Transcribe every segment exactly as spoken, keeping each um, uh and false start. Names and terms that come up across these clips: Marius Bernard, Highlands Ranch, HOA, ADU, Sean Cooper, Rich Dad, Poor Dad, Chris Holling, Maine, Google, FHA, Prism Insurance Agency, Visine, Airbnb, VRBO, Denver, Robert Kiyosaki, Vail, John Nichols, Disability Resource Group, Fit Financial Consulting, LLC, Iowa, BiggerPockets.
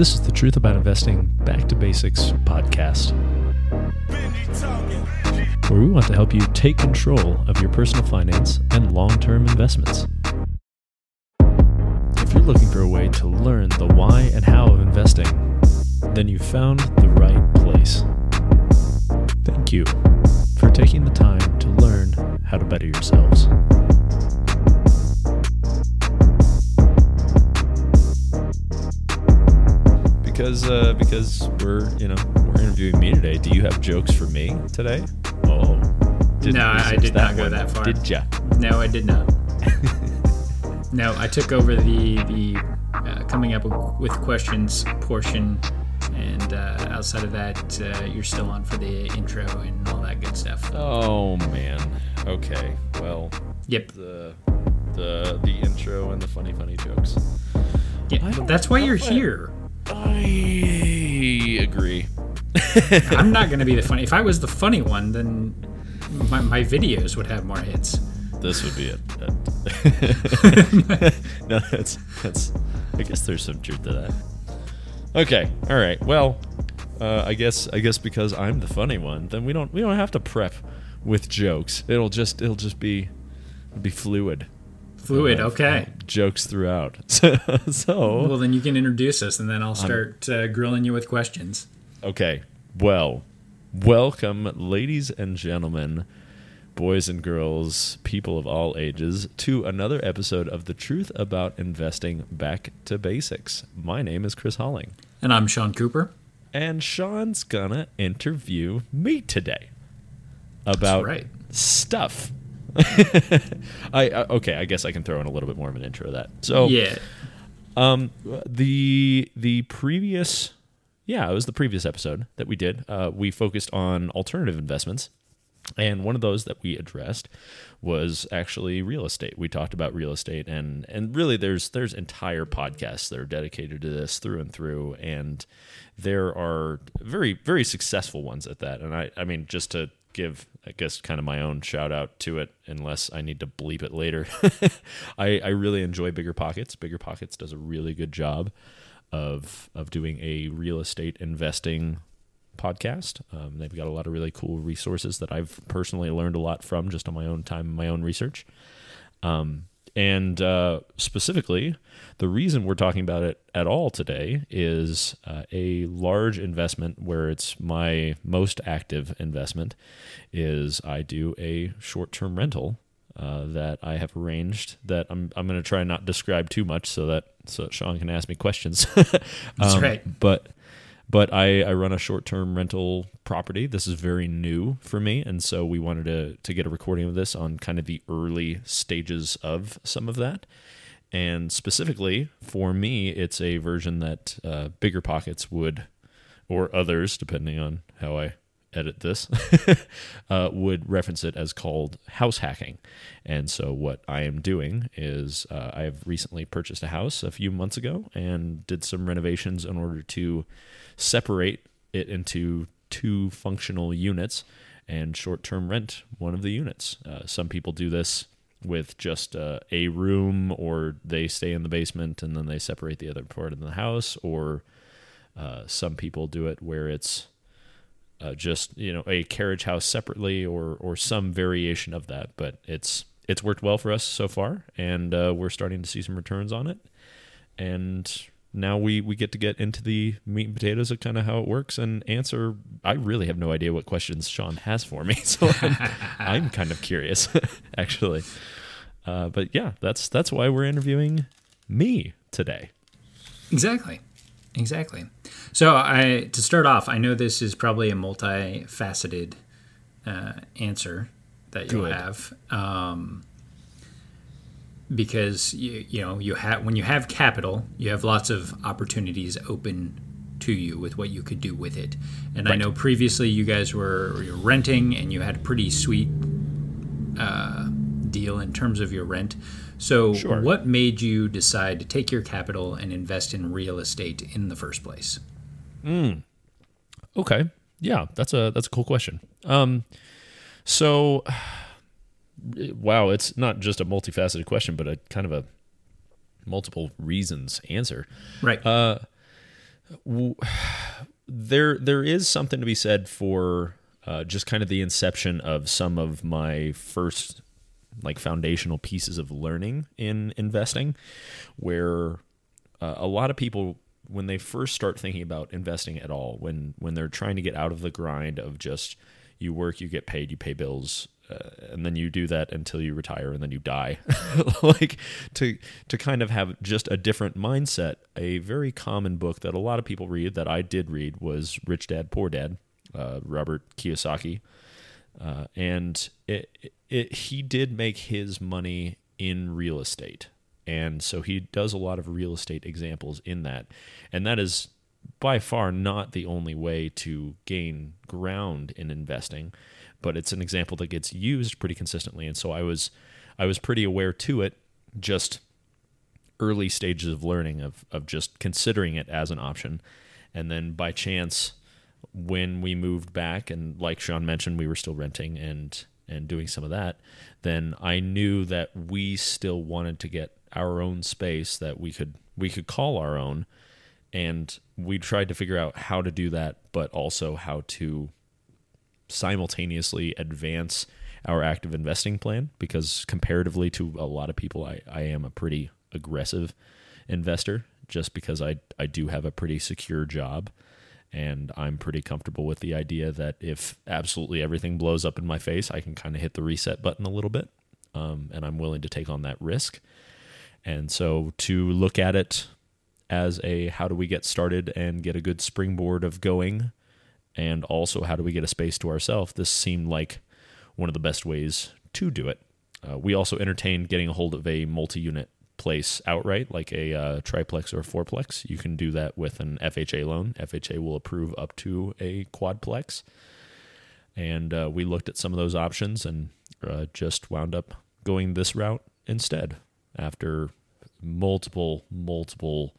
This is the Truth About Investing Back to Basics podcast, where we want to help you take control of your personal finance and long-term investments. If you're looking for a way to learn the why and how of investing, then you've found the right place. Thank you for taking the time to learn how to better yourselves. Because uh, because we're you know we're interviewing me today. Do you have jokes for me today? Oh, no, I did not go that far. Did ya? No, I did not. No, I took over the the uh, coming up with questions portion. And uh, outside of that, uh, you're still on for the intro and all that good stuff. Oh man. Okay. Well. Yep. The the the intro and the funny funny jokes. Yeah, that's why you're here. I agree. I'm not gonna be the funny. If I was the funny one, then my my videos would have more hits. This would be it. No, that's that's. I guess there's some truth to that. Okay. All right. Well, uh, I guess I guess because I'm the funny one, then we don't we don't have to prep with jokes. It'll just it'll just be it'll be fluid. Fluid. Okay. Jokes throughout. So, so. Well, then you can introduce us, and then I'll start uh, grilling you with questions. Okay. Well, welcome, ladies and gentlemen, boys and girls, people of all ages, to another episode of The Truth About Investing Back to Basics. My name is Chris Holling. And I'm Sean Cooper. And Sean's gonna interview me today about right. stuff. I uh, okay, I guess I can throw in a little bit more of an intro to that. So yeah, um, the the previous yeah it was the previous episode that we did. Uh, we focused on alternative investments, and one of those that we addressed was actually real estate. We talked about real estate, and and really there's there's entire podcasts that are dedicated to this through and through, and there are very very successful ones at that. And I I mean just to. give, I guess, kind of my own shout out to it, unless I need to bleep it later. I, I really enjoy BiggerPockets. BiggerPockets does a really good job of of doing a real estate investing podcast. Um, they've got a lot of really cool resources that I've personally learned a lot from just on my own time and my own research. Um, and uh, specifically, the reason we're talking about it at all today is uh, a large investment where it's my most active investment is I do a short-term rental uh, that I have arranged that I'm I'm going to try not describe too much so that so that Sean can ask me questions. um, That's right. But but I, I run a short-term rental property. This is very new for me, and so we wanted to to get a recording of this on kind of the early stages of some of that. And specifically for me, it's a version that uh, BiggerPockets would, or others, depending on how I edit this, uh, would reference it as called house hacking. And so what I am doing is uh, I have recently purchased a house a few months ago and did some renovations in order to separate it into two functional units and short-term rent one of the units. Uh, some people do this with just uh, a room, or they stay in the basement and then they separate the other part of the house, or uh, some people do it where it's uh, just, you know, a carriage house separately, or or some variation of that. But it's it's worked well for us so far, and uh, we're starting to see some returns on it. And now we, we get to get into the meat and potatoes of kind of how it works and answer. I really have no idea what questions Sean has for me, so I'm, I'm kind of curious, actually. Uh, but yeah, that's that's why we're interviewing me today. Exactly, exactly. So I to start off, I know this is probably a multifaceted uh, answer that you'll have. Um Because you you know you have when you have capital, you have lots of opportunities open to you with what you could do with it. And right. I know previously you guys were you're renting, and you had a pretty sweet uh, deal in terms of your rent. So sure. What made you decide to take your capital and invest in real estate in the first place? Mm. Okay, yeah, that's a that's a cool question. Um, so. Wow, it's not just a multifaceted question, but a kind of a multiple reasons answer. Right. Uh, there there is something to be said for uh, just kind of the inception of some of my first like foundational pieces of learning in investing, where uh, a lot of people, when they first start thinking about investing at all, when when they're trying to get out of the grind of just you work, you get paid, you pay bills, uh, and then you do that until you retire and then you die. Like to to kind of have just a different mindset. A very common book that a lot of people read, that I did read, was Rich Dad, Poor Dad, uh, Robert Kiyosaki. Uh, and it, it, it, he did make his money in real estate. And so he does a lot of real estate examples in that. And that is by far not the only way to gain ground in investing, but it's an example that gets used pretty consistently. And so I was, I was pretty aware to it, just early stages of learning of, of just considering it as an option. And then by chance, when we moved back, and like Sean mentioned, we were still renting and, and doing some of that, then I knew that we still wanted to get our own space that we could, we could call our own. And we tried to figure out how to do that, but also how to simultaneously advance our active investing plan, because comparatively to a lot of people, I, I am a pretty aggressive investor, just because I, I do have a pretty secure job. And I'm pretty comfortable with the idea that if absolutely everything blows up in my face, I can kind of hit the reset button a little bit. Um, and I'm willing to take on that risk. And so to look at it as a, how do we get started and get a good springboard of going? And also, how do we get a space to ourselves? This seemed like one of the best ways to do it. Uh, we also entertained getting a hold of a multi-unit place outright, like a uh, triplex or a fourplex. You can do that with an F H A loan. F H A will approve up to a quadplex. And uh, we looked at some of those options and uh, just wound up going this route instead, after multiple, multiple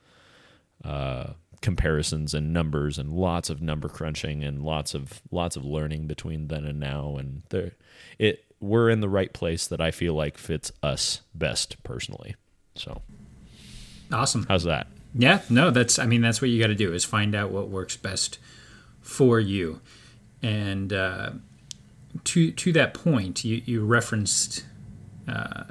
uh, comparisons and numbers and lots of number crunching and lots of lots of learning between then and now. And there, it we're in the right place that I feel like fits us best personally. So awesome. How's that? Yeah, no, that's, I mean, that's what you got to do, is find out what works best for you. And, uh, to, to that point, you, you referenced, uh,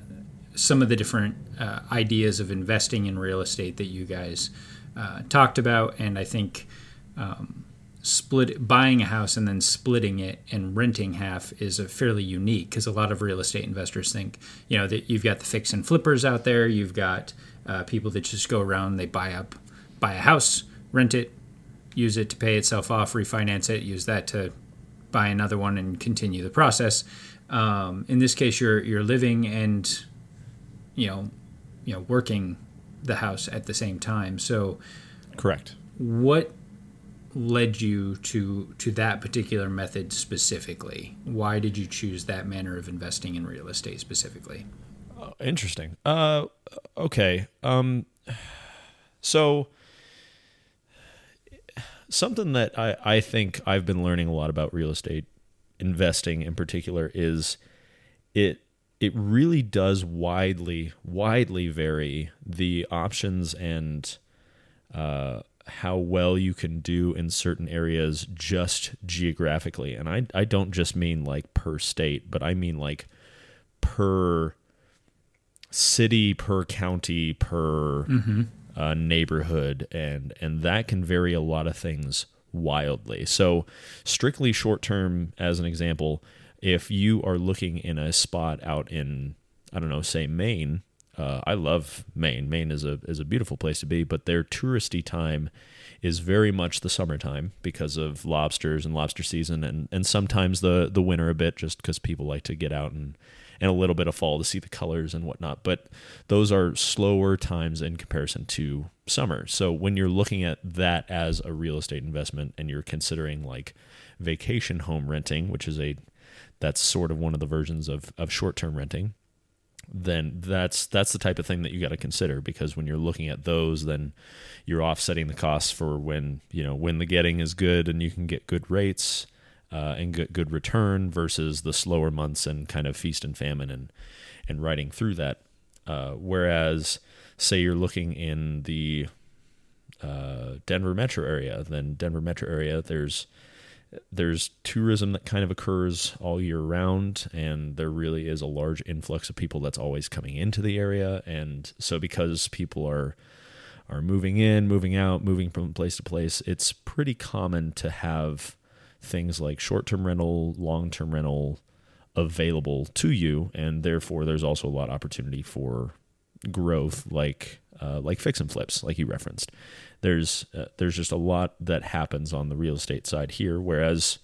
some of the different, uh, ideas of investing in real estate that you guys, uh, talked about. And I think, um, split buying a house and then splitting it and renting half is a fairly unique, because a lot of real estate investors think, you know, that you've got the fix and flippers out there, you've got uh, people that just go around, they buy up, buy a house, rent it, use it to pay itself off, refinance it, use that to buy another one, and continue the process. Um, in this case, you're you're living and you know you know working the house at the same time. So, correct. What led you to to that particular method specifically? Why did you choose that manner of investing in real estate specifically? Uh, interesting. Uh, okay. Um, so something that I, I think I've been learning a lot about real estate investing in particular is it it really does widely, widely vary the options and uh how well you can do in certain areas just geographically. And I, I don't just mean like per state, but I mean like per city, per county, per mm-hmm. uh, neighborhood. And, and that can vary a lot of things wildly. So strictly short-term, as an example, if you are looking in a spot out in, I don't know, say Maine, Uh, I love Maine. Maine is a is a beautiful place to be, but their touristy time is very much the summertime because of lobsters and lobster season, and, and sometimes the, the winter a bit, just because people like to get out and, and a little bit of fall to see the colors and whatnot. But those are slower times in comparison to summer. So when you're looking at that as a real estate investment and you're considering like vacation home renting, which is a that's sort of one of the versions of, of short-term renting, then that's that's the type of thing that you got to consider, because when you're looking at those, then you're offsetting the costs for when you know when the getting is good and you can get good rates uh, and get good return versus the slower months and kind of feast and famine and and riding through that. Uh, whereas, say you're looking in the uh, Denver metro area. Then Denver metro area, there's there's tourism that kind of occurs all year round, and there really is a large influx of people that's always coming into the area. And so because people are are moving in, moving out, moving from place to place, it's pretty common to have things like short-term rental, long-term rental available to you, and therefore there's also a lot of opportunity for growth, like uh, like fix and flips, like you referenced. There's uh, there's just a lot that happens on the real estate side here. Whereas,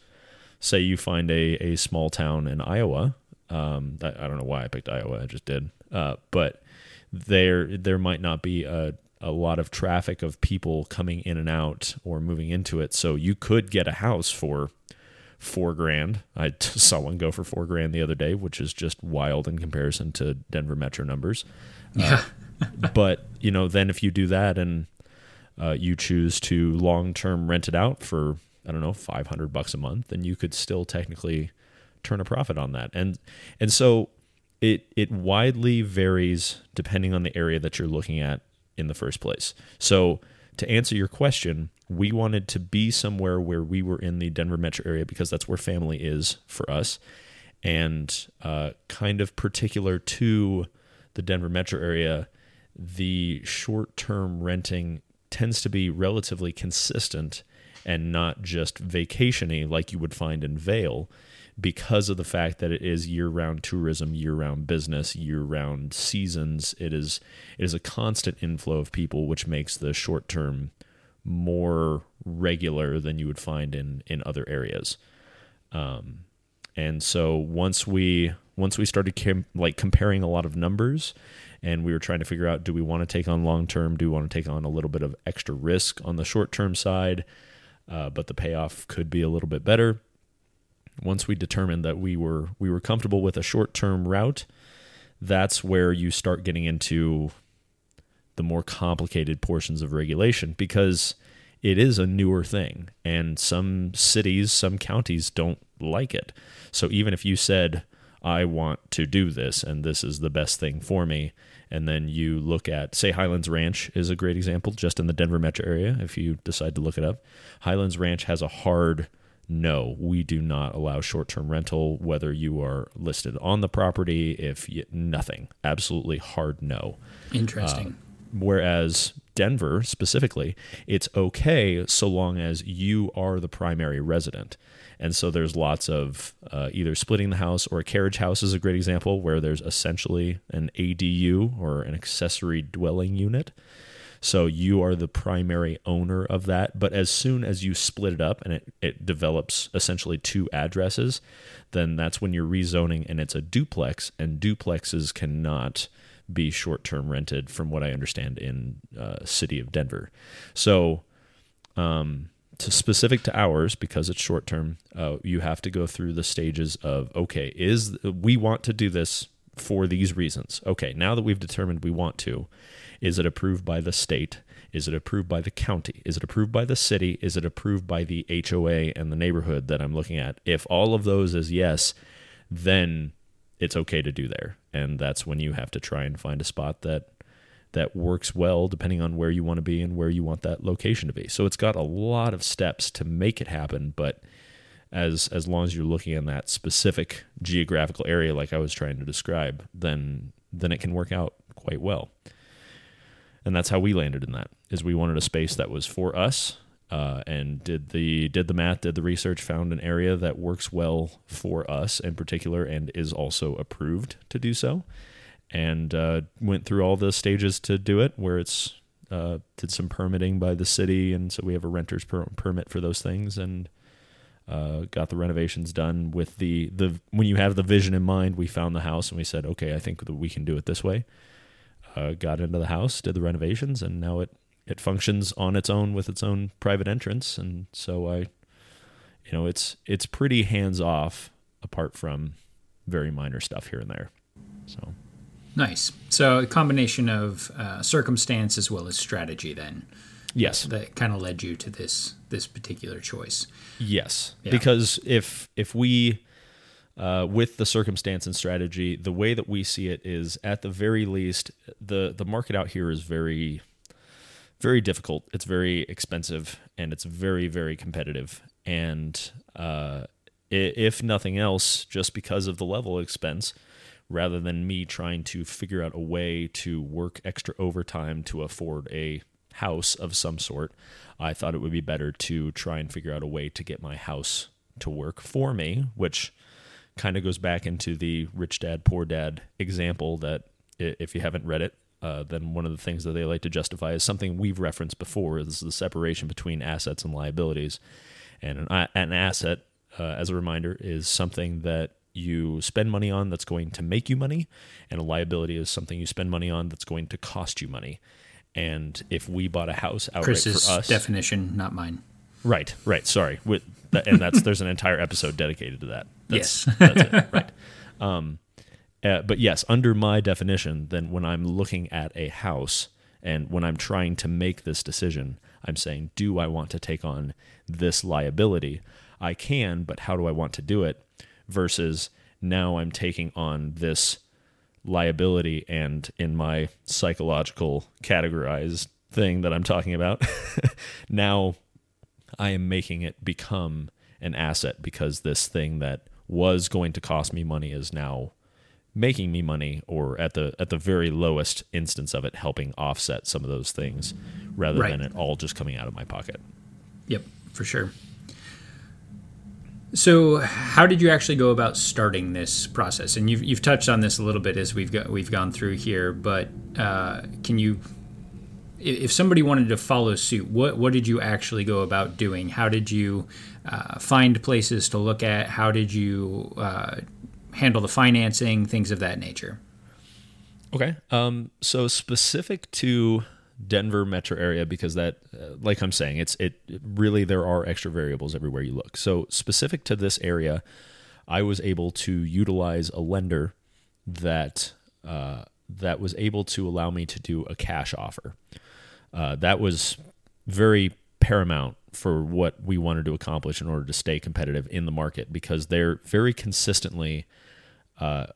say you find a a small town in Iowa, um, I, I don't know why I picked Iowa, I just did, uh, but there there might not be a a lot of traffic of people coming in and out or moving into it. So you could get a house for four grand. I saw one go for four grand the other day, which is just wild in comparison to Denver metro numbers. Yeah. uh, but you know, then if you do that and uh, you choose to long-term rent it out for, I don't know, five hundred bucks a month, then you could still technically turn a profit on that. And, and so it, it widely varies depending on the area that you're looking at in the first place. So to answer your question, we wanted to be somewhere where we were in the Denver metro area because that's where family is for us, and uh, kind of particular to the Denver metro area, the short-term renting tends to be relatively consistent and not just vacation-y like you would find in Vail, because of the fact that it is year-round tourism, year-round business, year-round seasons. It is it is a constant inflow of people, which makes the short-term more regular than you would find in in other areas. Um, and so once we once we started com- like comparing a lot of numbers, and we were trying to figure out, do we want to take on long-term? Do we want to take on a little bit of extra risk on the short-term side, uh, but the payoff could be a little bit better? Once we determined that we were we were comfortable with a short-term route, that's where you start getting into the more complicated portions of regulation, because it is a newer thing, and some cities, some counties don't like it. So even if you said, I want to do this, and this is the best thing for me, and then you look at, say, Highlands Ranch is a great example, just in the Denver metro area, if you decide to look it up. Highlands Ranch has a hard no, we do not allow short-term rental, whether you are listed on the property, if you, nothing, absolutely hard no. Interesting. Uh, whereas Denver specifically, it's okay so long as you are the primary resident. And so there's lots of uh, either splitting the house, or a carriage house is a great example, where there's essentially an A D U, or an accessory dwelling unit. So you are the primary owner of that. But as soon as you split it up and it, it develops essentially two addresses, then that's when you're rezoning and it's a duplex. And duplexes cannot be short-term rented, from what I understand, in uh, city of Denver. So um, to specific to ours, because it's short-term, uh, you have to go through the stages of, okay, is we want to do this for these reasons. Okay, now that we've determined we want to, is it approved by the state? Is it approved by the county? Is it approved by the city? Is it approved by the H O A and the neighborhood that I'm looking at? If all of those is yes, then it's okay to do there. And that's when you have to try and find a spot that that works well, depending on where you want to be and where you want that location to be. So it's got a lot of steps to make it happen, but as as long as you're looking in that specific geographical area, like I was trying to describe, then then it can work out quite well. And that's how we landed in that, is we wanted a space that was for us, uh, and did the did the math, did the research, found an area that works well for us in particular and is also approved to do so, and uh, went through all the stages to do it, where it's uh, did some permitting by the city, and so we have a renter's per- permit for those things, and uh, got the renovations done with the, the when you have the vision in mind. We found the house and we said, okay, I think that we can do it this way. Uh, got into the house, did the renovations, and now it, it functions on its own with its own private entrance. And so I, you know, it's it's pretty hands off, apart from very minor stuff here and there. So nice. So a combination of uh, circumstance as well as strategy, then. Yes. That kind of led you to this this particular choice. Yes, yeah. Because if if we. Uh, with the circumstance and strategy, the way that we see it is, at the very least, the, the market out here is very very difficult. It's very expensive, and it's very, very competitive. And uh, if nothing else, just because of the level of expense, rather than me trying to figure out a way to work extra overtime to afford a house of some sort, I thought it would be better to try and figure out a way to get my house to work for me, which kind of goes back into the Rich Dad, Poor Dad example that, if you haven't read it, uh, then one of the things that they like to justify is something we've referenced before, is the separation between assets and liabilities. And an, an asset, uh, as a reminder, is something that you spend money on that's going to make you money, and a liability is something you spend money on that's going to cost you money. And if we bought a house outright, Chris's for us, definition, not mine. Right, right. Sorry, With, and that's there's an entire episode dedicated to that. That's, yes, that's it. Right. Um, uh, but yes, under my definition, then when I'm looking at a house and when I'm trying to make this decision, I'm saying, do I want to take on this liability? I can, but how do I want to do it? Versus now I'm taking on this liability, and in my psychological categorized thing that I'm talking about, now I am making it become an asset, because this thing that was going to cost me money is now making me money, or at the at the very lowest instance of it, helping offset some of those things, rather right. than it all just coming out of my pocket. Yep, for sure. So how did you actually go about starting this process? And you've you've touched on this a little bit as we've got, we've gone through here, but uh, can you, if somebody wanted to follow suit, what, what did you actually go about doing? How did you uh, find places to look at? How did you uh, handle the financing, things of that nature? Okay. Um, so specific to Denver metro area, because that, uh, like I'm saying, it's it, it really, there are extra variables everywhere you look. So specific to this area, I was able to utilize a lender that uh, that was able to allow me to do a cash offer. Uh, that was very paramount for what we wanted to accomplish in order to stay competitive in the market, because they're very consistently, uh,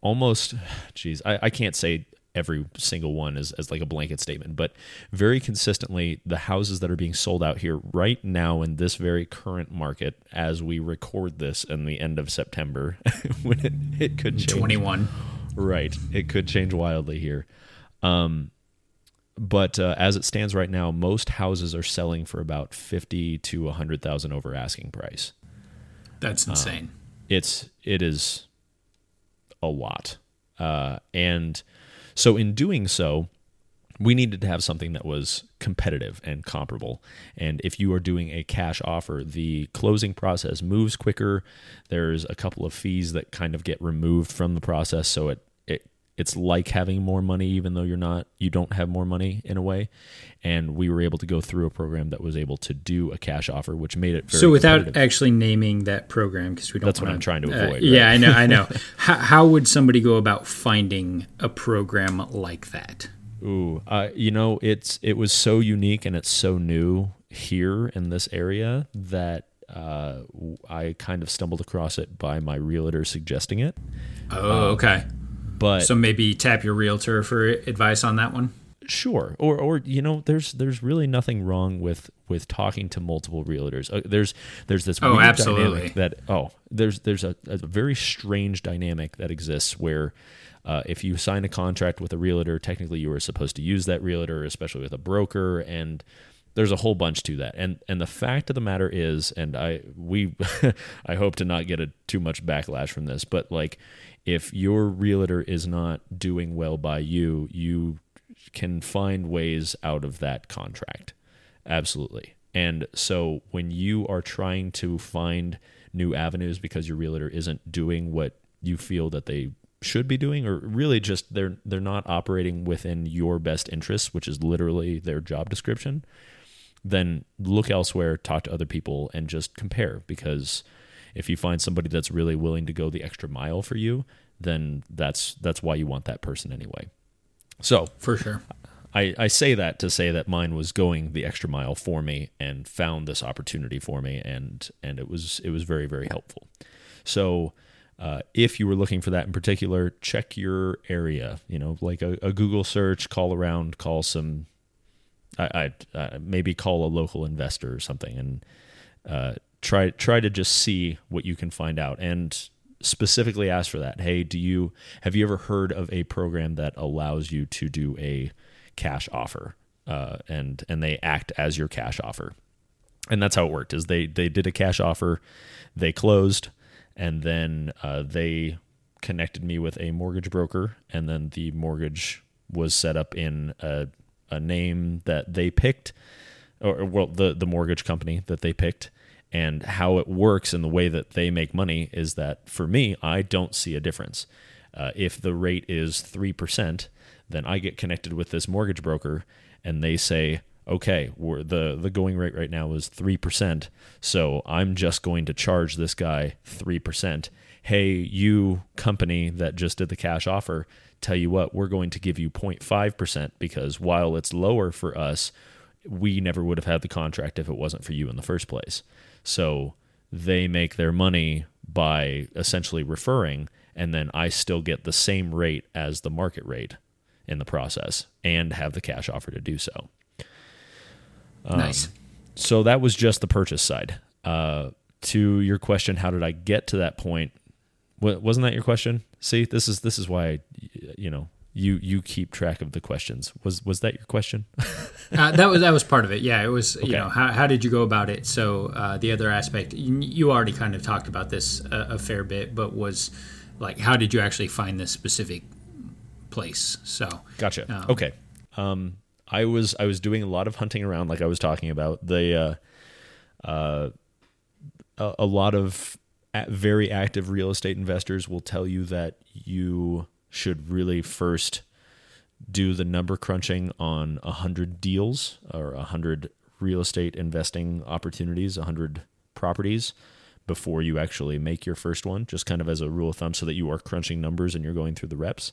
almost, geez, I, I can't say every single one is as like a blanket statement, but very consistently, the houses that are being sold out here right now in this very current market, as we record this in the end of September, when it, it could change. twenty-one Right. It could change wildly here. Um, but uh, as it stands right now, most houses are selling for about fifty to one hundred thousand over asking price. That's insane. Um, it's, it is a lot. Uh, and So in doing so, we needed to have something that was competitive and comparable. And if you are doing a cash offer, the closing process moves quicker. There's a couple of fees that kind of get removed from the process. So it, it it's like having more money, even though you're not, you don't have more money in a way. And we were able to go through a program that was able to do a cash offer, which made it very So without actually naming that program, because we don't That's wanna, what I'm trying to avoid. Uh, right? Yeah, I know, I know. how, how would somebody go about finding a program like that? Ooh, uh, you know, it's it was so unique and it's so new here in this area that uh, I kind of stumbled across it by my realtor suggesting it. Oh, uh, okay. But so maybe tap your realtor for advice on that one? Sure. Or, or you know, there's there's really nothing wrong with, with talking to multiple realtors. Uh, there's there's this oh, weird absolutely. dynamic that, oh, there's there's a, a very strange dynamic that exists where uh, if you sign a contract with a realtor, technically you were supposed to use that realtor, especially with a broker, and there's a whole bunch to that. And and the fact of the matter is, and I we I hope to not get a, too much backlash from this, but like if your realtor is not doing well by you, you can find ways out of that contract. Absolutely. And so when you are trying to find new avenues because your realtor isn't doing what you feel that they should be doing, or really just they're they're not operating within your best interests, which is literally their job description, then look elsewhere, talk to other people, and just compare. Because if you find somebody that's really willing to go the extra mile for you, then that's that's why you want that person anyway. So for sure, I, I say that to say that mine was going the extra mile for me and found this opportunity for me, and and it was it was very, very helpful. So uh, if you were looking for that in particular, check your area. You know, like a, a Google search, call around, call some I, I uh, maybe call a local investor or something, and uh, try try to just see what you can find out, and specifically ask for that. Hey, do you have you ever heard of a program that allows you to do a cash offer, uh, and and they act as your cash offer? And that's how it worked. Is they they did a cash offer, they closed, and then uh, they connected me with a mortgage broker, and then the mortgage was set up in a a name that they picked, or well, the, the mortgage company that they picked. And how it works and the way that they make money is that, for me, I don't see a difference. Uh, if the rate is three percent, then I get connected with this mortgage broker, and they say, okay, we're the, the going rate right now is three percent, so I'm just going to charge this guy three percent. Hey, you company that just did the cash offer, tell you what, we're going to give you zero point five percent, because while it's lower for us, we never would have had the contract if it wasn't for you in the first place. So they make their money by essentially referring, and then I still get the same rate as the market rate in the process and have the cash offer to do so. Um, nice. So that was just the purchase side. Uh, to your question, how did I get to that point? Wasn't that your question? See, this is this is why, you know, you you keep track of the questions. Was was that your question? uh, that was that was part of it. Yeah, it was. Okay. You know, how how did you go about it? So uh, the other aspect, you, you already kind of talked about this a, a fair bit, but was like, how did you actually find this specific place? So gotcha. Um, okay. Um, I was I was doing a lot of hunting around, like I was talking about. The uh, uh, a, a lot of very active real estate investors will tell you that you should really first do the number crunching on one hundred deals or one hundred real estate investing opportunities, one hundred properties, before you actually make your first one, just kind of as a rule of thumb, so that you are crunching numbers and you're going through the reps.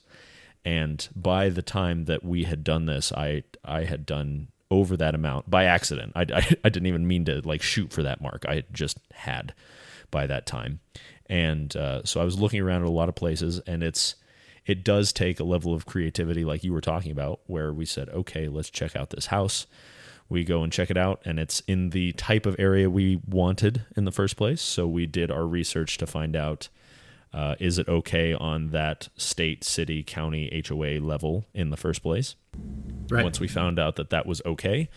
And by the time that we had done this, I I had done over that amount by accident. I, I, I didn't even mean to like shoot for that mark. I just had by that time. And uh, so I was looking around at a lot of places, and it's It does take a level of creativity, like you were talking about, where we said, okay, let's check out this house. We go and check it out, and it's in the type of area we wanted in the first place. So we did our research to find out, uh, is it okay on that state, city, county, H O A level in the first place? Right. Once we found out that that was okay,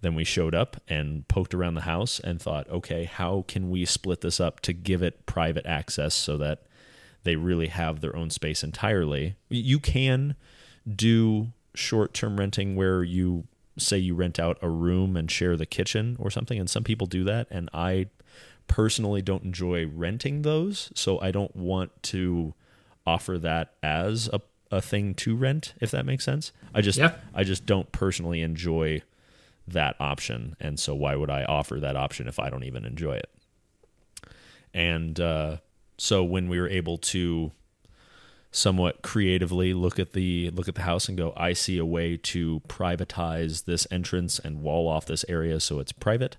then we showed up and poked around the house and thought, okay, how can we split this up to give it private access so that they really have their own space entirely? You can do short-term renting where you say you rent out a room and share the kitchen or something, and some people do that, and I personally don't enjoy renting those, so I don't want to offer that as a, a thing to rent, if that makes sense. I just yeah. I just don't personally enjoy that option, and so why would I offer that option if I don't even enjoy it? And uh So when we were able to somewhat creatively look at the look at the house and go, I see a way to privatize this entrance and wall off this area so it's private,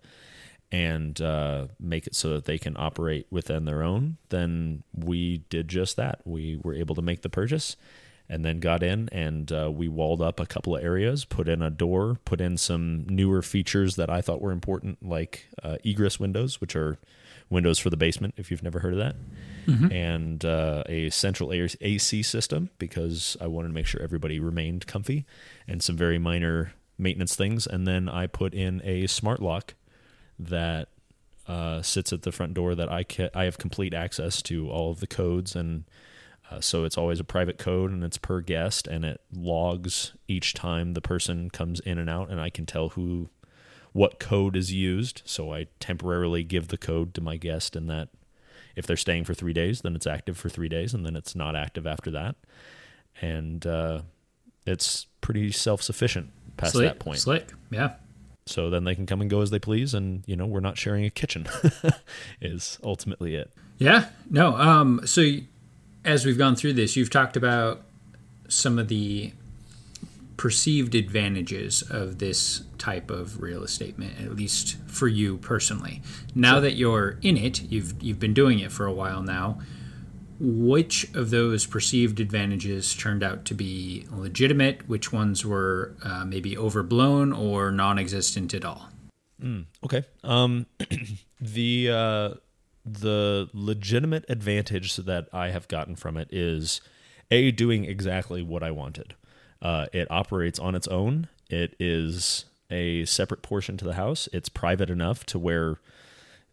and uh, make it so that they can operate within their own, then we did just that. We were able to make the purchase, and then got in, and uh, we walled up a couple of areas, put in a door, put in some newer features that I thought were important, like uh, egress windows, which are windows for the basement, if you've never heard of that, mm-hmm. and uh, a central A C system, because I wanted to make sure everybody remained comfy, and some very minor maintenance things. And then I put in a smart lock that uh, sits at the front door that I ca- I have complete access to all of the codes, and uh, so it's always a private code, and it's per guest, and it logs each time the person comes in and out, and I can tell who what code is used. So I temporarily give the code to my guest, and that if they're staying for three days, then it's active for three days, and then it's not active after that. And uh, it's pretty self-sufficient past slick, that point. Slick, yeah. So then they can come and go as they please, and you know we're not sharing a kitchen is ultimately it. Yeah, no. Um, so as we've gone through this, you've talked about some of the perceived advantages of this type of real estate, at least for you personally. Now sure. that you're in it, you've you've been doing it for a while now, which of those perceived advantages turned out to be legitimate? Which ones were uh, maybe overblown or non-existent at all? Mm, okay. Um, the uh, the legitimate advantage that I have gotten from it is, A, doing exactly what I wanted. Uh, it operates on its own. It is a separate portion to the house. It's private enough to where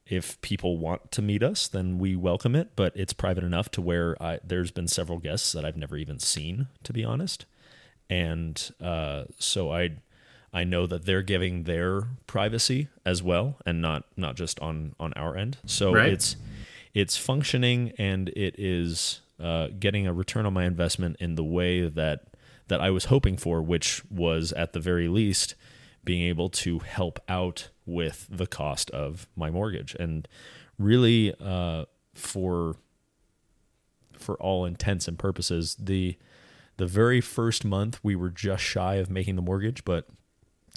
if people want to meet us, then we welcome it, but it's private enough to where I, there's been several guests that I've never even seen, to be honest. And uh, so I I know that they're giving their privacy as well, and not not just on, on our end. So right. it's it's functioning, and it is uh, getting a return on my investment in the way that that I was hoping for, which was at the very least being able to help out with the cost of my mortgage. And really, uh, for, for all intents and purposes, the, the very first month we were just shy of making the mortgage, but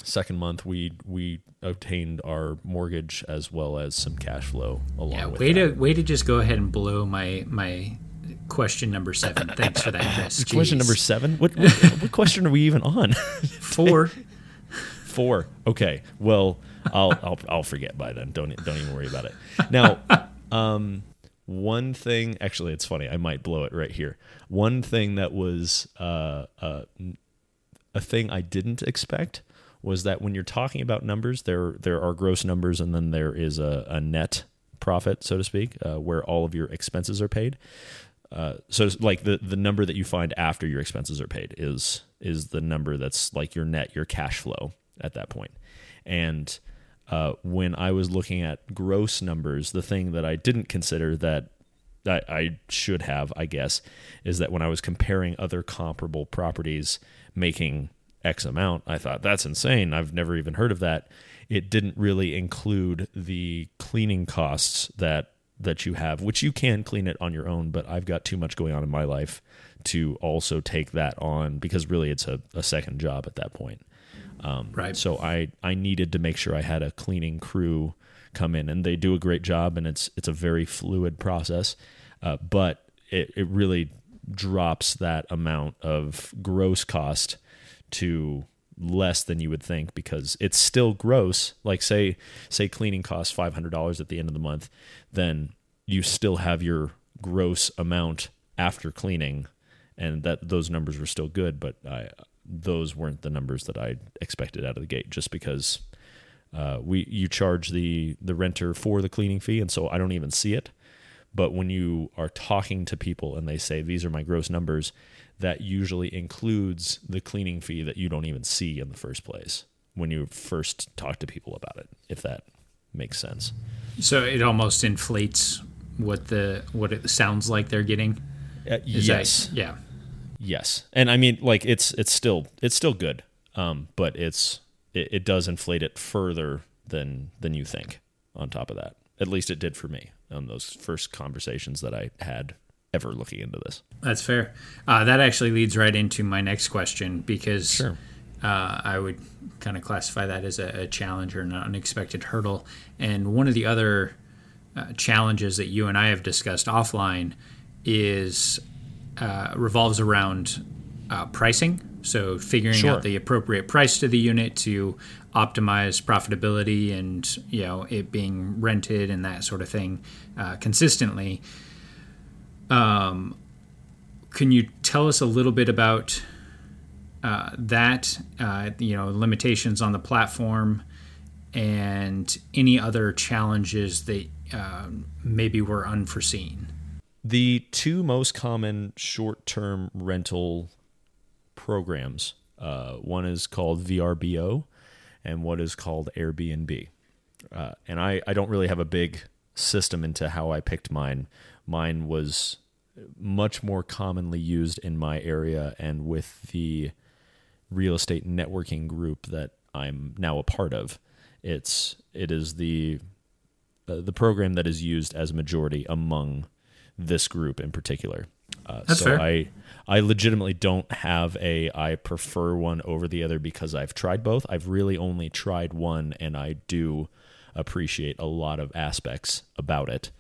second month we, we obtained our mortgage as well as some cash flow along yeah, with way that. to, way to just go ahead and blow my, my, question number seven. Thanks for that, Chris. Question number seven? What, what, what question are we even on? Four. Four. Okay. Well, I'll, I'll I'll forget by then. Don't don't even worry about it. Now, um, one thing. Actually, it's funny. I might blow it right here. One thing that was uh, uh, a thing I didn't expect was that when you're talking about numbers, there there are gross numbers, and then there is a, a net profit, so to speak, uh, where all of your expenses are paid. Uh, so like the, the number that you find after your expenses are paid is, is the number that's like your net, your cash flow at that point. And, uh, when I was looking at gross numbers, the thing that I didn't consider that, that I should have, I guess, is that when I was comparing other comparable properties making X amount, I thought that's insane. I've never even heard of that. It didn't really include the cleaning costs that, that you have, which you can clean it on your own, but I've got too much going on in my life to also take that on, because really it's a, a second job at that point. Um, right. So I, I needed to make sure I had a cleaning crew come in, and they do a great job, and it's, it's a very fluid process. Uh, but it, it really drops that amount of gross cost to less than you would think, because it's still gross. Like say, say cleaning costs five hundred dollars at the end of the month, then you still have your gross amount after cleaning, and that those numbers were still good, but I, those weren't the numbers that I expected out of the gate, just because uh, we, you charge the, the renter for the cleaning fee. And so I don't even see it. But when you are talking to people and they say, these are my gross numbers, that usually includes the cleaning fee that you don't even see in the first place when you first talk to people about it, if that makes sense. So it almost inflates what the what it sounds like they're getting. Uh, yes. That, yeah. Yes. And I mean, like it's it's still it's still good, um, but it's it, it does inflate it further than than you think. On top of that, at least it did for me on those first conversations that I had ever looking into this. That's fair. Uh, that actually leads right into my next question, because sure. uh, I would kind of classify that as a, a challenge or an unexpected hurdle. And one of the other uh, challenges that you and I have discussed offline is uh, revolves around uh, pricing. So figuring sure. out the appropriate price to the unit to optimize profitability, and you know it being rented and that sort of thing uh, consistently. Um, can you tell us a little bit about uh, that? Uh, you know, limitations on the platform and any other challenges that uh, maybe were unforeseen. The two most common short-term rental programs. Uh, one is called V R B O, and one is called Airbnb. Uh, and I, I don't really have a big system into how I picked mine. Mine was much more commonly used in my area and with the real estate networking group that I'm now a part of. It's it is the uh, the program that is used as a majority among this group in particular. Uh, That's so fair. I I legitimately don't have a I prefer one over the other, because I've tried both. I've really only tried one, and I do appreciate a lot of aspects about it.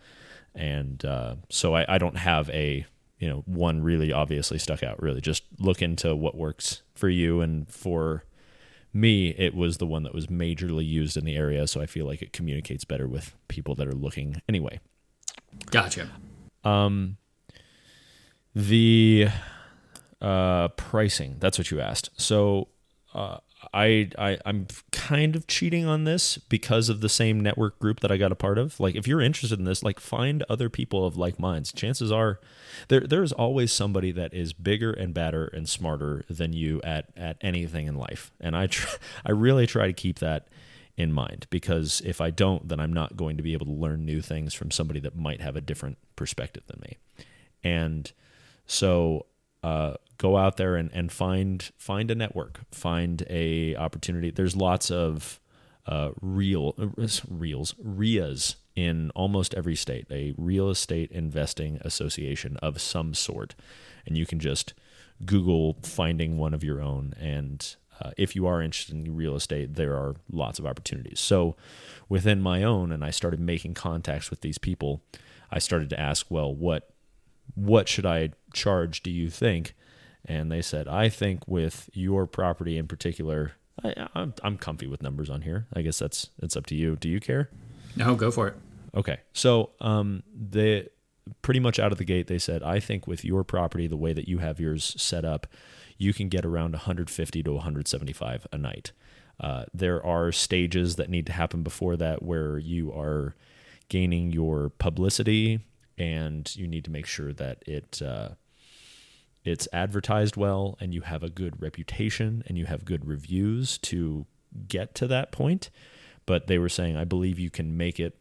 And uh, so I, I don't have a, you know, one really obviously stuck out. Really just look into what works for you. And for me, it was the one that was majorly used in the area. So I feel like it communicates better with people that are looking anyway. Gotcha. Um, the uh, pricing, that's what you asked. So uh, I, I, I'm kind of cheating on this because of the same network group that I got a part of. Like, if you're interested in this, like, find other people of like minds. Chances are there, there's always somebody that is bigger and badder and smarter than you at, at anything in life. And I, try, I really try to keep that in mind, because if I don't, then I'm not going to be able to learn new things from somebody that might have a different perspective than me. And so, uh, go out there and, and find, find a network, find a opportunity. There's lots of, uh, real reels, R I As in almost every state, a real estate investing association of some sort. And you can just Google finding one of your own. And, uh, if you are interested in real estate, there are lots of opportunities. So within my own, and I started making contacts with these people, I started to ask, well, what, what should I charge, do you think? And they said, I think with your property in particular, I, I'm, I'm comfy with numbers on here. I guess that's, it's up to you. Do you care? No, go for it. Okay. So um, they pretty much out of the gate, they said, I think with your property, the way that you have yours set up, you can get around one hundred fifty to one hundred seventy-five a night. Uh, there are stages that need to happen before that where you are gaining your publicity, and you need to make sure that it uh, it's advertised well, and you have a good reputation, and you have good reviews to get to that point. But they were saying, I believe you can make it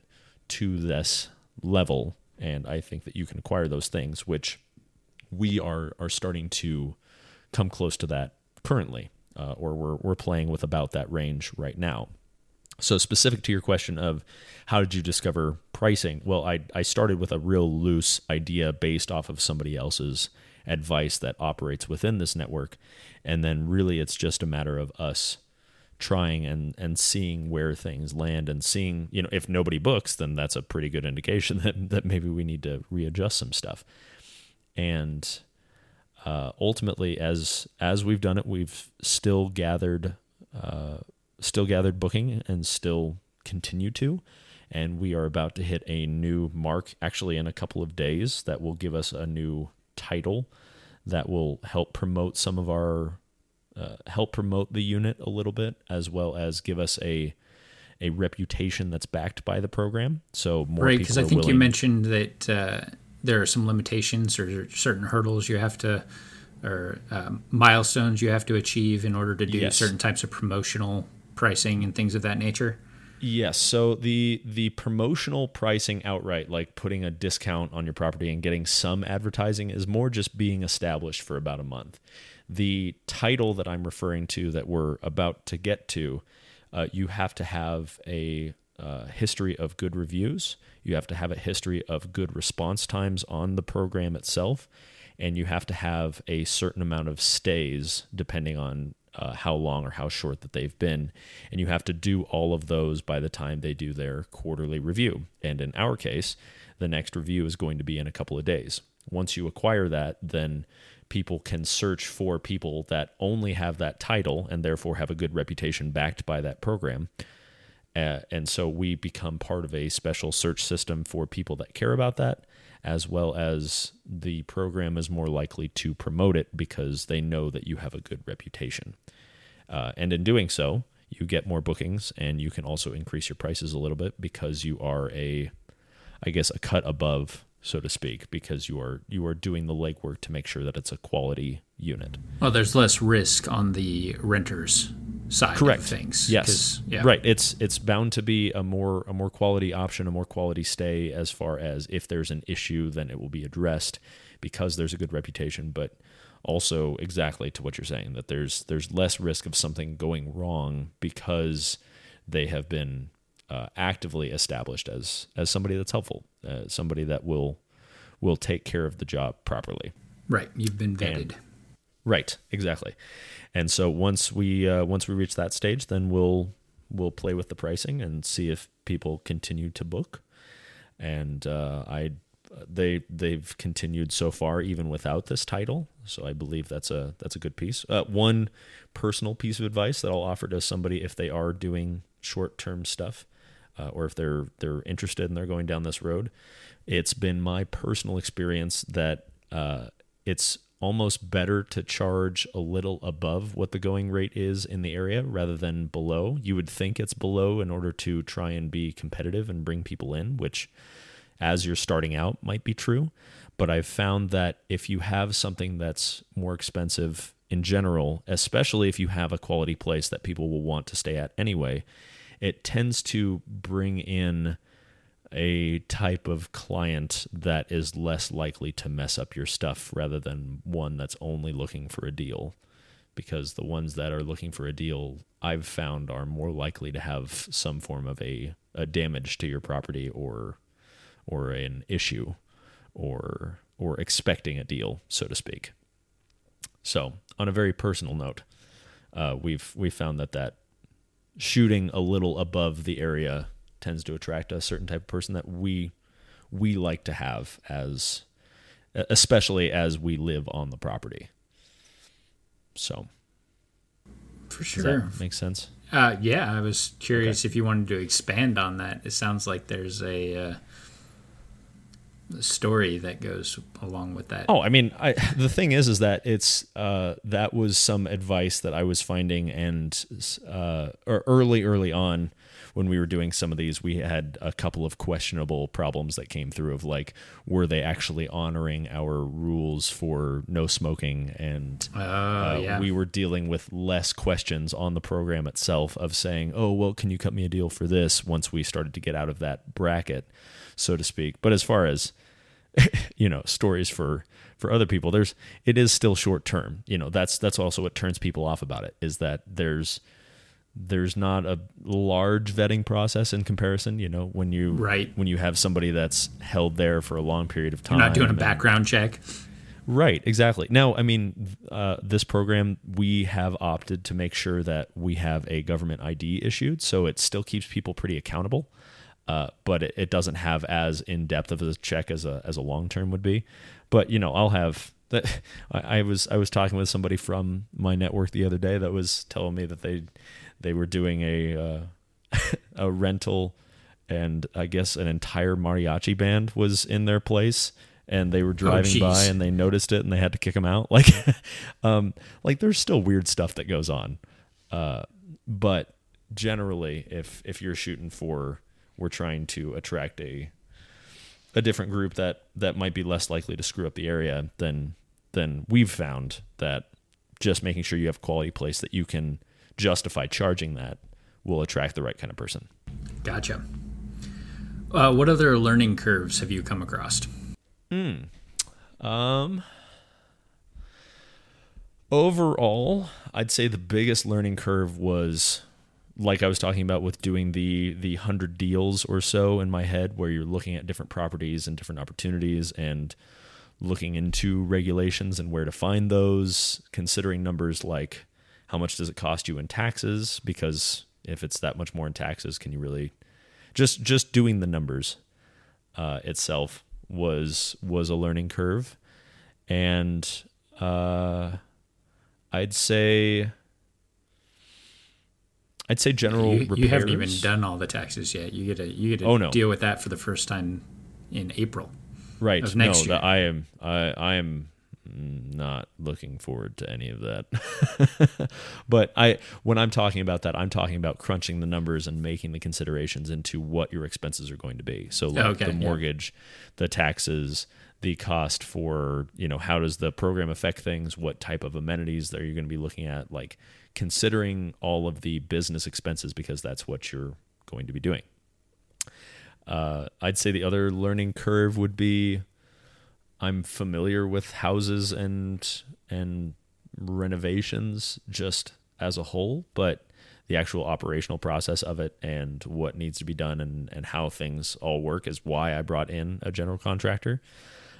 to this level, and I think that you can acquire those things, which we are are starting to come close to that currently, uh, or we're we're playing with about that range right now. So specific to your question of how did you discover pricing? Well, I I started with a real loose idea based off of somebody else's advice that operates within this network. And then really it's just a matter of us trying and, and seeing where things land, and seeing, you know, if nobody books, then that's a pretty good indication that, that maybe we need to readjust some stuff. And uh, ultimately, as as we've done it, we've still gathered uh still gathered booking and still continue to. And we are about to hit a new mark actually in a couple of days that will give us a new title that will help promote some of our, uh, help promote the unit a little bit, as well as give us a, a reputation that's backed by the program. So more right, people because I think willing. You mentioned that uh, there are some limitations or certain hurdles you have to, or um, milestones you have to achieve in order to do yes. certain types of promotional pricing and things of that nature? Yes. So the the promotional pricing outright, like putting a discount on your property and getting some advertising, is more just being established for about a month. The title that I'm referring to that we're about to get to, uh, you have to have a uh, history of good reviews. You have to have a history of good response times on the program itself. And you have to have a certain amount of stays depending on Uh, how long or how short that they've been. And you have to do all of those by the time they do their quarterly review. And in our case, the next review is going to be in a couple of days. Once you acquire that, then people can search for people that only have that title and therefore have a good reputation backed by that program. Uh, and so we become part of a special search system for people that care about that, as well as the program is more likely to promote it because they know that you have a good reputation. Uh, and in doing so, you get more bookings, and you can also increase your prices a little bit because you are a, I guess, a cut above, so to speak, because you are you are doing the legwork to make sure that it's a quality unit. Well, there's less risk on the renter's side Correct. Of things. Yes. Yeah. Right. It's it's bound to be a more a more quality option, a more quality stay, as far as if there's an issue, then it will be addressed because there's a good reputation, but also exactly to what you're saying, that there's there's less risk of something going wrong because they have been uh, actively established as as somebody that's helpful, uh, somebody that will will take care of the job properly. Right. You've been vetted. And, right. Exactly. And so once we uh, once we reach that stage, then we'll we'll play with the pricing and see if people continue to book. And uh, I they they've continued so far even without this title. So I believe that's a that's a good piece. Uh, one personal piece of advice that I'll offer to somebody if they are doing short-term stuff, uh, or if they're they're interested and they're going down this road, it's been my personal experience that uh, it's almost better to charge a little above what the going rate is in the area rather than below. You would think it's below in order to try and be competitive and bring people in, which as you're starting out might be true. But I've found that if you have something that's more expensive in general, especially if you have a quality place that people will want to stay at anyway, it tends to bring in a type of client that is less likely to mess up your stuff rather than one that's only looking for a deal. Because the ones that are looking for a deal, I've found, are more likely to have some form of a, a damage to your property or or an issue or or expecting a deal, so to speak. So on a very personal note, uh, we've we've found that that shooting a little above the area tends to attract a certain type of person that we we like to have, as especially as we live on the property. So for sure. Does that make sense? Uh, yeah, I was curious okay. if you wanted to expand on that. It sounds like there's a, uh, a story that goes along with that. Oh, I mean, I, the thing is, is that it's uh, that was some advice that I was finding, and uh, or early, early on. When we were doing some of these, we had a couple of questionable problems that came through of like, were they actually honoring our rules for no smoking? And uh, uh, yeah. we were dealing with less questions on the program itself of saying, oh, well, can you cut me a deal for this, once we started to get out of that bracket, so to speak. But as far as, you know, stories for, for other people, there's, it is still short term. You know, that's, that's also what turns people off about it, is that there's, there's not a large vetting process in comparison. You know, when you right. when you have somebody that's held there for a long period of time, you're not doing a background and, check. Right, exactly. Now, I mean, uh, this program, we have opted to make sure that we have a government I D issued, so it still keeps people pretty accountable, uh, but it, it doesn't have as in-depth of a check as a as a long-term would be. But, you know, I'll have... That, I, I was I was talking with somebody from my network the other day that was telling me that they... They were doing a uh, a rental, and I guess an entire mariachi band was in their place, and they were driving oh, by and they noticed it and they had to kick them out. Like, um, like there's still weird stuff that goes on. Uh, but generally, if if you're shooting for, we're trying to attract a a different group that, that might be less likely to screw up the area, then then we've found that just making sure you have a quality place that you can justify charging that will attract the right kind of person. Gotcha. Uh, what other learning curves have you come across? Mm. Um. Overall, I'd say the biggest learning curve was, like I was talking about with doing the the hundred deals or so in my head, where you're looking at different properties and different opportunities and looking into regulations and where to find those, considering numbers like, how much does it cost you in taxes? Because if it's that much more in taxes, can you really just just doing the numbers uh, itself was was a learning curve. And uh, I'd say I'd say general you, repairs. You haven't even done all the taxes yet. You get to you get to oh, no. deal with that for the first time in April. Right. Of next no, year. I am I, I am not looking forward to any of that. But I, when I'm talking about that, I'm talking about crunching the numbers and making the considerations into what your expenses are going to be. So like okay, the mortgage, yeah. the taxes, the cost for, you know, how does the program affect things? What type of amenities are you going to be looking at? Like considering all of the business expenses, because that's what you're going to be doing. Uh, I'd say the other learning curve would be, I'm familiar with houses and and renovations just as a whole, but the actual operational process of it and what needs to be done and, and how things all work is why I brought in a general contractor.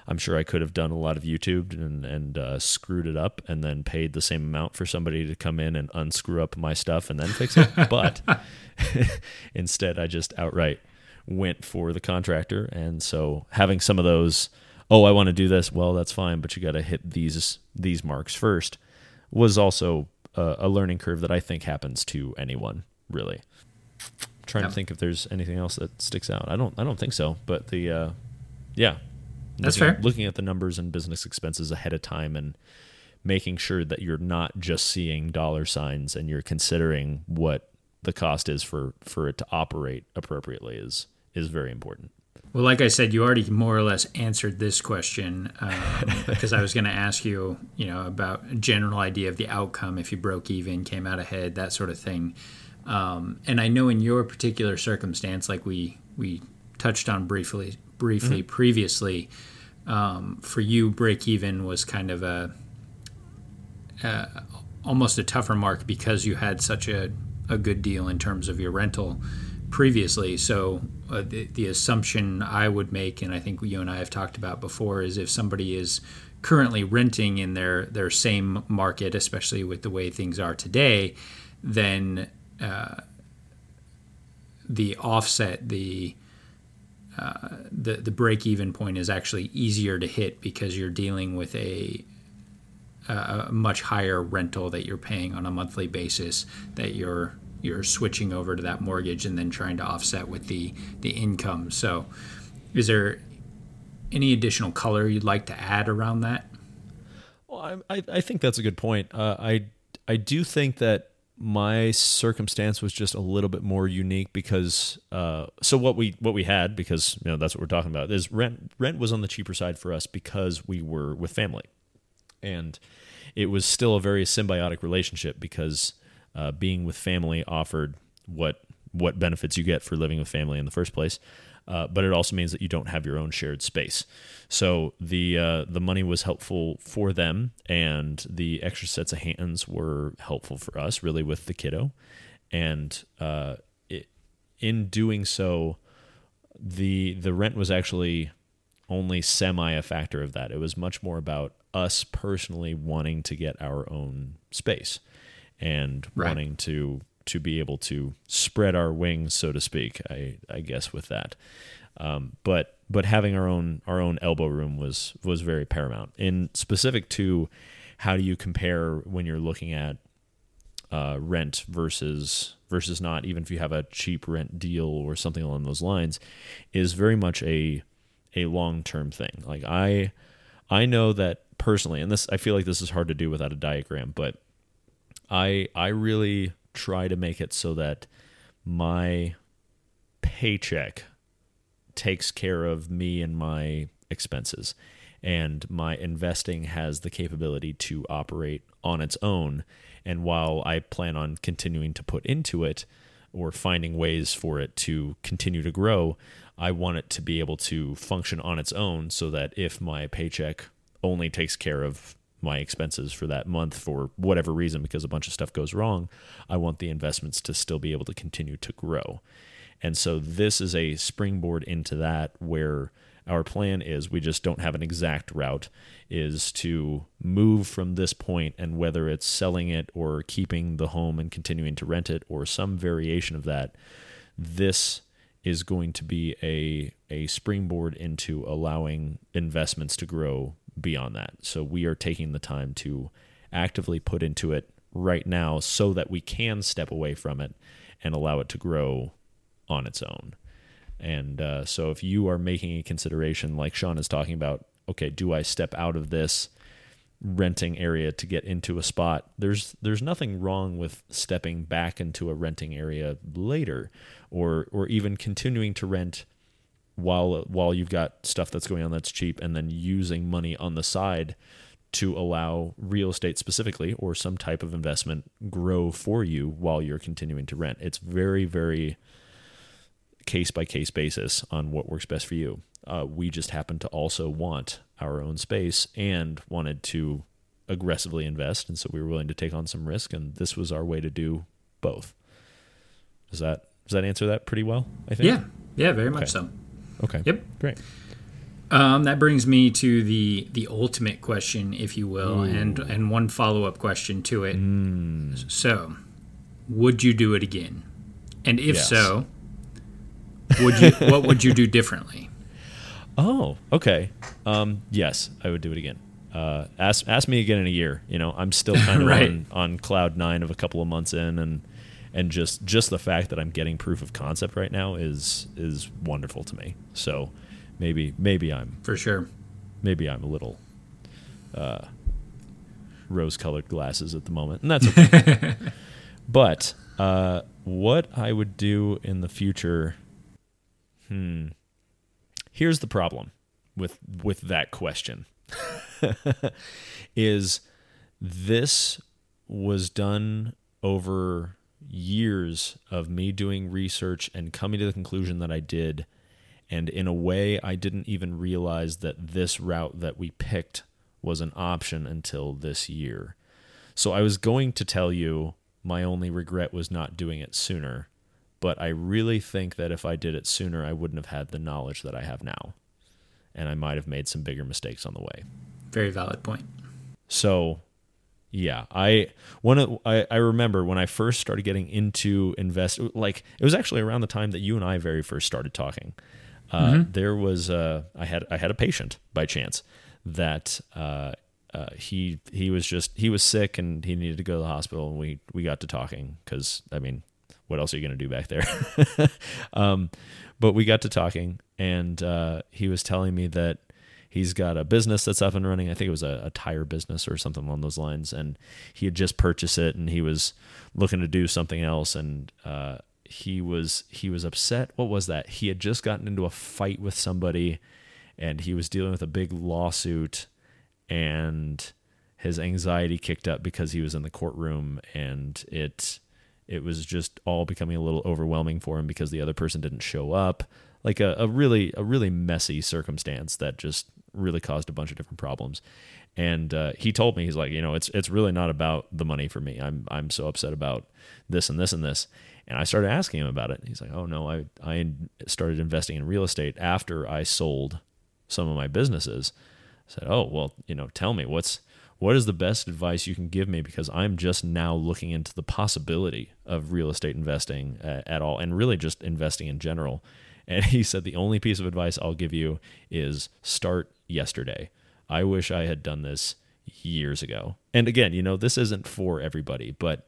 I'm sure I could have done a lot of YouTube and, and uh, screwed it up and then paid the same amount for somebody to come in and unscrew up my stuff and then fix it. But instead, I just outright went for the contractor. And so having some of those, oh, I want to do this, well, that's fine, but you got to hit these these marks first, was also a, a learning curve that I think happens to anyone, really. I'm trying yep. to think if there's anything else that sticks out. I don't I don't think so, but the uh, yeah. That's looking, fair. Looking at the numbers and business expenses ahead of time and making sure that you're not just seeing dollar signs and you're considering what the cost is for, for it to operate appropriately is is very important. Well, like I said, you already more or less answered this question because um, I was going to ask you, you know, about a general idea of the outcome if you broke even, came out ahead, that sort of thing. Um, and I know in your particular circumstance, like we we touched on briefly briefly mm-hmm. previously, um, for you, break even was kind of a uh, almost a tougher mark because you had such a, a good deal in terms of your rental previously. So uh, the, the assumption I would make, and I think you and I have talked about before, is if somebody is currently renting in their, their same market, especially with the way things are today, then uh, the offset, the uh, the the break-even point is actually easier to hit because you're dealing with a a much higher rental that you're paying on a monthly basis that you're you're switching over to that mortgage and then trying to offset with the, the income. So is there any additional color you'd like to add around that? Well, I I think that's a good point. Uh, I, I do think that my circumstance was just a little bit more unique because, uh, so what we, what we had, because you know, that's what we're talking about, is rent, rent was on the cheaper side for us because we were with family. And it was still a very symbiotic relationship because Uh, being with family offered what what benefits you get for living with family in the first place, uh, but it also means that you don't have your own shared space. So the uh, the money was helpful for them, and the extra sets of hands were helpful for us, really, with the kiddo. And uh, it, in doing so, the the rent was actually only semi a factor of that. It was much more about us personally wanting to get our own space and right. wanting to, to be able to spread our wings, so to speak, I, I guess with that. Um, but, but having our own, our own elbow room was, was very paramount. In specific to how do you compare when you're looking at uh, rent versus, versus not, even if you have a cheap rent deal or something along those lines, is very much a, a long-term thing. Like I, I know that personally, and this, I feel like this is hard to do without a diagram, but I I really try to make it so that my paycheck takes care of me and my expenses, and my investing has the capability to operate on its own. And while I plan on continuing to put into it or finding ways for it to continue to grow, I want it to be able to function on its own so that if my paycheck only takes care of my expenses for that month for whatever reason, because a bunch of stuff goes wrong, I want the investments to still be able to continue to grow. And so this is a springboard into that, where our plan is, we just don't have an exact route, is to move from this point, and whether it's selling it or keeping the home and continuing to rent it or some variation of that, this is going to be a, a springboard into allowing investments to grow beyond that. So we are taking the time to actively put into it right now so that we can step away from it and allow it to grow on its own. And uh, so if you are making a consideration like Sean is talking about, okay, do I step out of this renting area to get into a spot? There's there's nothing wrong with stepping back into a renting area later, or or even continuing to rent while while you've got stuff that's going on that's cheap, and then using money on the side to allow real estate specifically or some type of investment grow for you while you're continuing to rent. It's very, very case-by-case basis on what works best for you. Uh, we just happen to also want our own space and wanted to aggressively invest, and so we were willing to take on some risk, and this was our way to do both. Does that, does that answer that pretty well, I think? Yeah, yeah, very much so. Okay. Yep. Great. Um, that brings me to the the ultimate question, if you will, Ooh. and and one follow up question to it. Mm. So, would you do it again? And if yes. so, Would you? What would you do differently? Oh, okay. Um, yes, I would do it again. Uh, ask ask me again in a year. You know, I'm still kind of right. on, on cloud nine of a couple of months in, and and just just the fact that I'm getting proof of concept right now is is wonderful to me. So maybe maybe I'm for sure. Maybe I'm a little uh, rose-colored glasses at the moment, and that's okay. But uh, what I would do in the future, hmm. Here's the problem with with that question. Is this was done over years of me doing research and coming to the conclusion that I did, and in a way I didn't even realize that this route that we picked was an option until this year. So I was going to tell you my only regret was not doing it sooner, but I really think that if I did it sooner, I wouldn't have had the knowledge that I have now, and I might have made some bigger mistakes on the way. Very valid point. So, yeah, I one of I, I remember when I first started getting into invest, like it was actually around the time that you and I very first started talking. Uh, mm-hmm. There was a, I had I had a patient by chance that uh, uh, he he was just he was sick and he needed to go to the hospital, and we we got to talking because I mean, what else are you going to do back there? um, but we got to talking, and uh, he was telling me that he's got a business that's up and running. I think it was a, a tire business or something along those lines. And he had just purchased it, and he was looking to do something else. And uh, he was he was upset. What was that? He had just gotten into a fight with somebody, and he was dealing with a big lawsuit, and his anxiety kicked up because he was in the courtroom, and it it was just all becoming a little overwhelming for him because the other person didn't show up. Like a, a really a really messy circumstance that just really caused a bunch of different problems. And uh, he told me, he's like, you know, it's it's really not about the money for me. I'm I'm so upset about this and this and this. And I started asking him about it. And he's like, oh no, I I started investing in real estate after I sold some of my businesses. I said, oh well, you know, tell me what's what is the best advice you can give me, because I'm just now looking into the possibility of real estate investing uh, at all, and really just investing in general. And he said, the only piece of advice I'll give you is start yesterday. I wish I had done this years ago. And again, you know, this isn't for everybody, but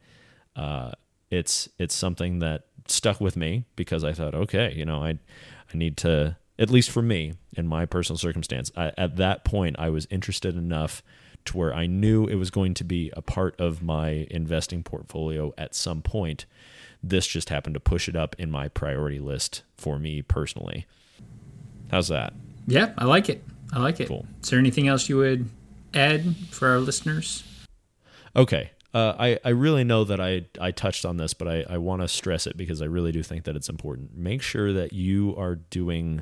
uh, it's it's something that stuck with me because I thought, okay, you know, I I need to, at least for me, in my personal circumstance, I, at that point, I was interested enough to where I knew it was going to be a part of my investing portfolio at some point. This just happened to push it up in my priority list for me personally. How's that? Yeah, I like it. I like it. Cool. Is there anything else you would add for our listeners? Okay. Uh, I, I really know that I, I touched on this, but I, I want to stress it because I really do think that it's important. Make sure that you are doing,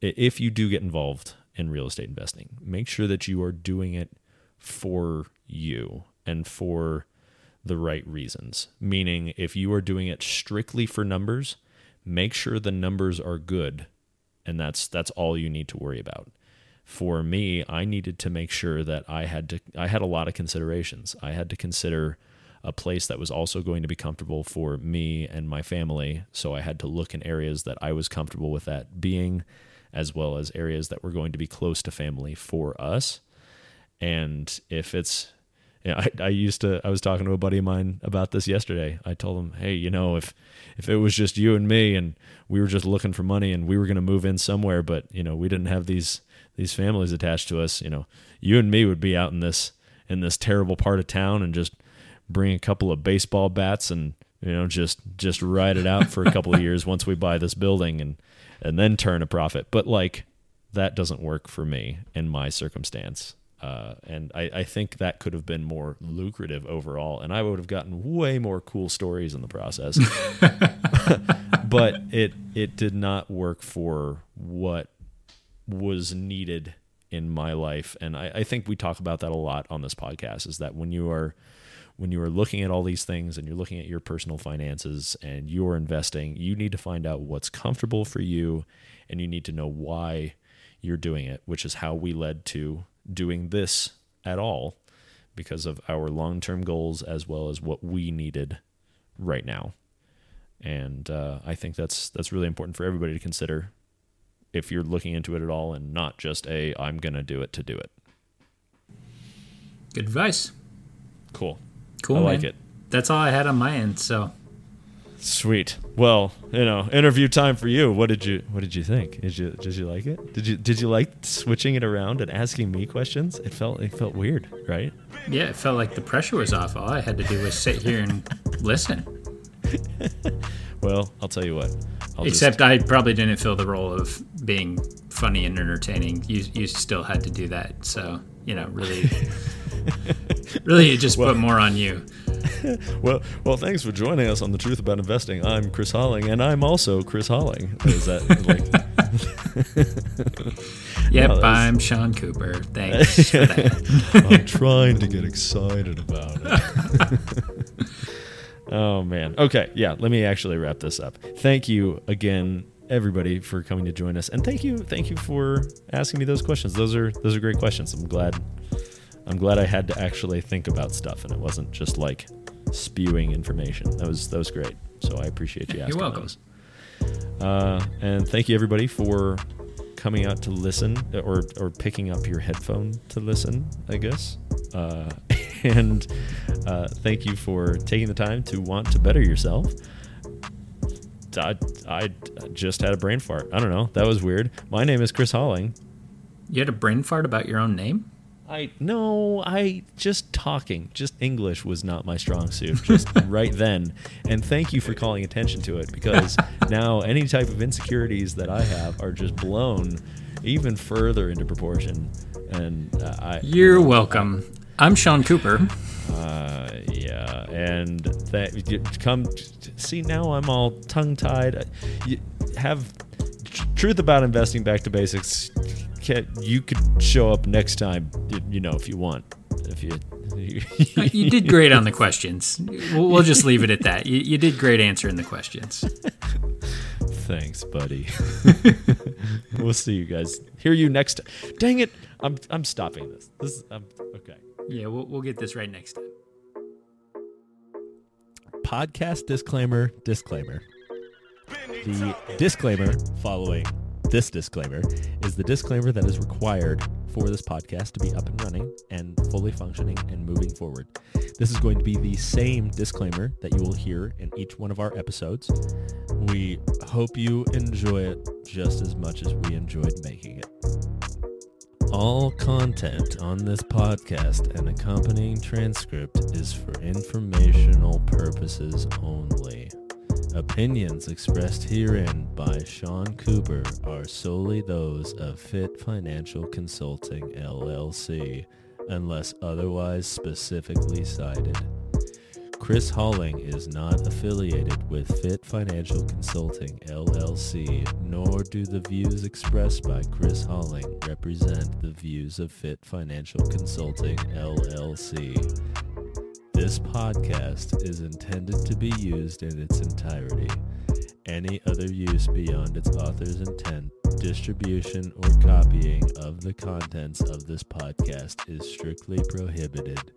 if you do get involved in real estate investing, make sure that you are doing it for you and for the right reasons. Meaning, if you are doing it strictly for numbers, make sure the numbers are good, and that's that's all you need to worry about. For me, I needed to make sure that I had to I had a lot of considerations. I had to consider a place that was also going to be comfortable for me and my family, so I had to look in areas that I was comfortable with that being, as well as areas that were going to be close to family for us. And if it's I, I used to, I was talking to a buddy of mine about this yesterday. I told him, hey, you know, if, if it was just you and me and we were just looking for money and we were going to move in somewhere, but you know, we didn't have these, these families attached to us, you know, you and me would be out in this, in this terrible part of town and just bring a couple of baseball bats and, you know, just, just ride it out for a couple of years once we buy this building and, and then turn a profit. But like, that doesn't work for me in my circumstance. Uh, and I, I think that could have been more lucrative overall, and I would have gotten way more cool stories in the process. But it it did not work for what was needed in my life, and I, I think we talk about that a lot on this podcast. Is that when you are when you are looking at all these things and you're looking at your personal finances and you're investing, you need to find out what's comfortable for you, and you need to know why you're doing it, which is how we led to doing this at all because of our long-term goals as well as what we needed right now. And uh, I think that's that's really important for everybody to consider if you're looking into it at all, and not just a, I'm going to do it to do it. Good advice. Cool. Cool, I man. like it. That's all I had on my end, so. Sweet. Well, you know, interview time for you. What did you What did you think? Did you Did you like it? Did you Did you like switching it around and asking me questions? It felt It felt weird, right? Yeah, it felt like the pressure was off. All I had to do was sit here and listen. Well, I'll tell you what. I'll Except just... I probably didn't fill the role of being funny and entertaining. You You still had to do that, so you know, really. Really, you just well, put more on you. Well, well, thanks for joining us on The Truth About Investing. I'm Chris Holling, and I'm also Chris Holling. Is that like? Yep, no, I'm Sean Cooper. Thanks for that. I'm trying to get excited about it. Oh, man. Okay, yeah, let me actually wrap this up. Thank you again, everybody, for coming to join us. And thank you, thank you for asking me those questions. Those are those are great questions. I'm glad. I'm glad I had to actually think about stuff, and it wasn't just like spewing information. That was that was great. So I appreciate you asking. You're welcome. Uh, and thank you, everybody, for coming out to listen, or or picking up your headphone to listen, I guess. Uh, and uh, thank you for taking the time to want to better yourself. I, I just had a brain fart. I don't know. That was weird. My name is Chris Holling. You had a brain fart about your own name? I no, I just talking. Just English was not my strong suit just right then. And thank you for calling attention to it, because now any type of insecurities that I have are just blown even further into proportion. And uh, I You're you know, welcome. I, I'm Sean Cooper. Uh yeah, and that come see now I'm all tongue-tied. You have Truth About Investing Back to Basics. You could show up next time, you know, if you want. If you, you, you did great on the questions. We'll, we'll just leave it at that. You, you did great answering the questions. Thanks, buddy. We'll see you guys. Hear you next time. Dang it! I'm I'm stopping this. This I'm, okay. Yeah, we'll we'll get this right next time. Podcast disclaimer. Disclaimer. The disclaimer following. This disclaimer is the disclaimer that is required for this podcast to be up and running and fully functioning and moving forward. This is going to be the same disclaimer that you will hear in each one of our episodes. We hope you enjoy it just as much as we enjoyed making it. All content on this podcast and accompanying transcript is for informational purposes only. Opinions expressed herein by Sean Cooper are solely those of Fit Financial Consulting, L L C, unless otherwise specifically cited. Chris Holling is not affiliated with Fit Financial Consulting, L L C, nor do the views expressed by Chris Holling represent the views of Fit Financial Consulting, L L C. This podcast is intended to be used in its entirety. Any other use beyond its author's intent, distribution, or copying of the contents of this podcast is strictly prohibited.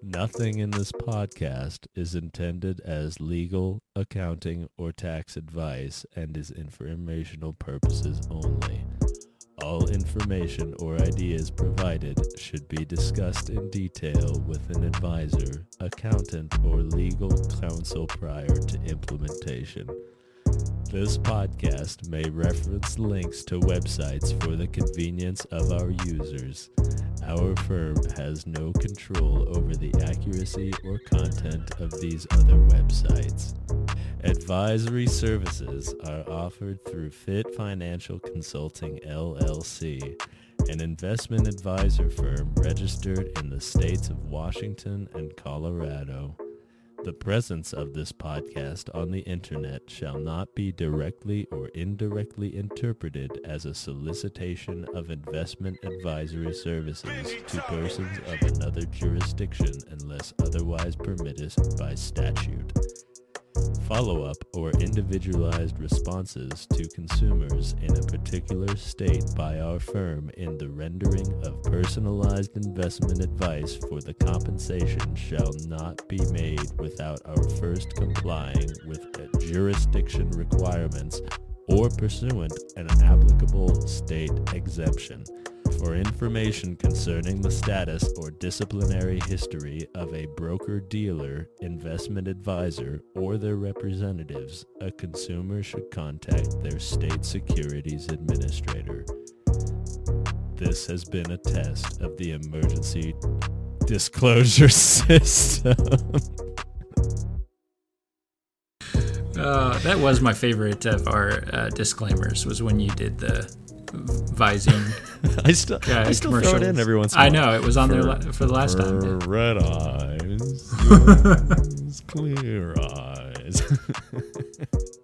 Nothing in this podcast is intended as legal, accounting, or tax advice and is informational purposes only. All information or ideas provided should be discussed in detail with an advisor, accountant, or legal counsel prior to implementation. This podcast may reference links to websites for the convenience of our users. Our firm has no control over the accuracy or content of these other websites. Advisory services are offered through Fit Financial Consulting, L L C, an investment advisor firm registered in the states of Washington and Colorado. The presence of this podcast on the internet shall not be directly or indirectly interpreted as a solicitation of investment advisory services to persons of another jurisdiction unless otherwise permitted by statute. follow-up or individualized responses to consumers in a particular state by our firm in the rendering of personalized investment advice for the compensation shall not be made without our first complying with jurisdiction requirements or pursuant an applicable state exemption. For information concerning the status or disciplinary history of a broker-dealer, investment advisor, or their representatives, a consumer should contact their state securities administrator. This has been a test of the emergency disclosure system. uh, that was my favorite of our uh, disclaimers, was when you did the Visine. I still, uh, I still throw it in every once in a while. I know, it was on for, there la- for the last for time. Dude. Red eyes, clear eyes.